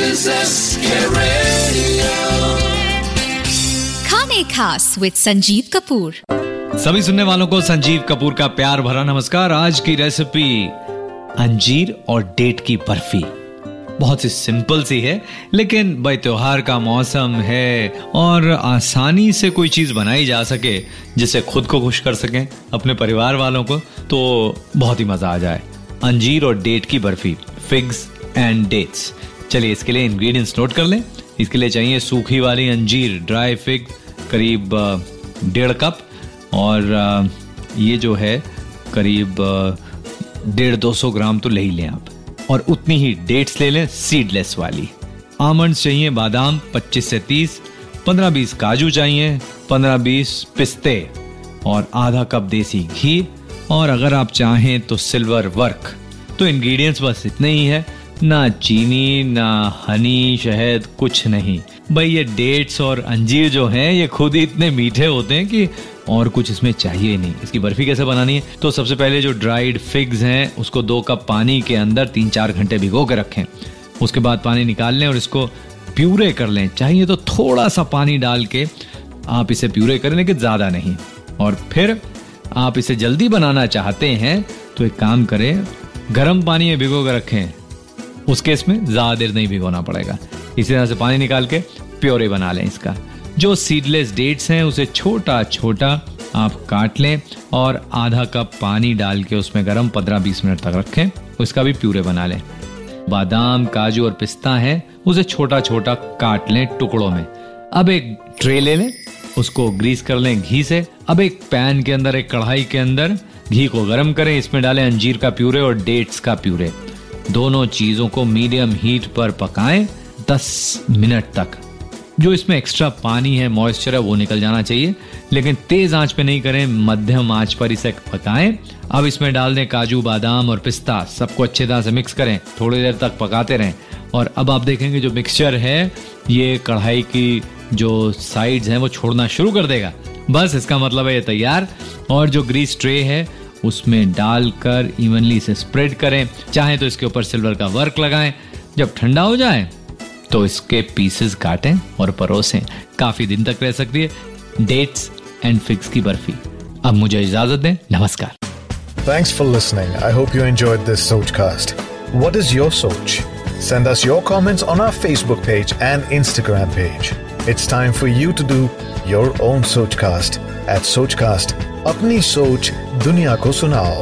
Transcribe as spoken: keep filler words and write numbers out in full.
खाने खास विद संजीव कपूर। सभी सुनने वालों को संजीव कपूर का प्यार भरा नमस्कार। आज की रेसिपी अंजीर और डेट की बर्फी बहुत ही सिंपल सी है, लेकिन भाई त्योहार का मौसम है और आसानी से कोई चीज़ बनाई जा सके जिससे खुद को खुश कर सकें, अपने परिवार वालों को, तो बहुत ही मज़ा आ जाए। अंजीर और डेट की बर्फी, फिग्स एंड डेट्स। चलिए इसके लिए इंग्रेडिएंट्स नोट कर लें। इसके लिए चाहिए सूखी वाली अंजीर, ड्राई फिग करीब डेढ़ कप, और ये जो है करीब डेढ़ दो सौ ग्राम तो ले ही लें आप, और उतनी ही डेट्स ले लें सीडलेस वाली। आमंड चाहिए, बादाम पच्चीस से तीस, पंद्रह बीस काजू चाहिए, पंद्रह बीस पिस्ते, और आधा कप देसी घी, और अगर आप चाहें तो सिल्वर वर्क। तो इंग्रेडिएंट्स बस इतने ही है, ना चीनी ना हनी शहद कुछ नहीं। भाई ये डेट्स और अंजीर जो हैं ये खुद ही इतने मीठे होते हैं कि और कुछ इसमें चाहिए नहीं। इसकी बर्फी कैसे बनानी है, तो सबसे पहले जो ड्राइड फिग्स हैं उसको दो कप पानी के अंदर तीन चार घंटे भिगो के रखें। उसके बाद पानी निकाल लें और इसको प्यूरे कर लें। चाहिए तो थोड़ा सा पानी डाल के आप इसे प्यूरे करें, लेकिन ज़्यादा नहीं। और फिर आप इसे जल्दी बनाना चाहते हैं तो एक काम करें, गर्म पानी में भिगो के रखें। उसके इसमें ज़्यादा देर नहीं भिगोना पड़ेगा। इसी तरह से पानी निकाल के प्योरे बना लें इसका। जो सीडलेस डेट्स हैं उसे छोटा छोटा आप काट लें और आधा कप पानी डाल के उसमें गरम पंद्रह बीस मिनट तक रखें। उसका भी प्यूरे बना लें। बादाम काजू और पिस्ता है उसे छोटा छोटा काट लें टुकड़ों में। अब एक ट्रे ले लें, उसको ग्रीस कर लें घी से। अब एक पैन के अंदर, एक कढ़ाई के अंदर घी को गर्म करें। इसमें डालें अंजीर का प्यूरे और डेट्स का प्यूरे। दोनों चीज़ों को मीडियम हीट पर पकाएं दस मिनट तक। जो इसमें एक्स्ट्रा पानी है, मॉइस्चर है, वो निकल जाना चाहिए, लेकिन तेज़ आंच पे नहीं करें, मध्यम आंच पर इसे पकाएं। अब इसमें डाल दें काजू बादाम और पिस्ता, सबको अच्छे तरह से मिक्स करें, थोड़ी देर तक पकाते रहें। और अब आप देखेंगे जो मिक्सचर है ये कढ़ाई की जो साइड्स हैं वो छोड़ना शुरू कर देगा। बस इसका मतलब है ये तैयार। और जो ग्रीस ट्रे है उसमें डालकर इवनली इसे स्प्रेड करें। चाहें तो इसके ऊपर सिल्वर का वर्क लगाएं। जब ठंडा हो जाए तो इसके पीसेस काटें और परोसें। काफी दिन तक रह सकती है डेट्स एंड फिग्स की बर्फी। अब मुझे इजाजत दें, नमस्कार। Thanks for listening. I hope you enjoyed this Sochcast. What is your सोच? Send us your comments on our Facebook page and Instagram page. It's time for you to do your own Sochcast at Sochcast. अपनी सोच दुनिया को सुनाओ।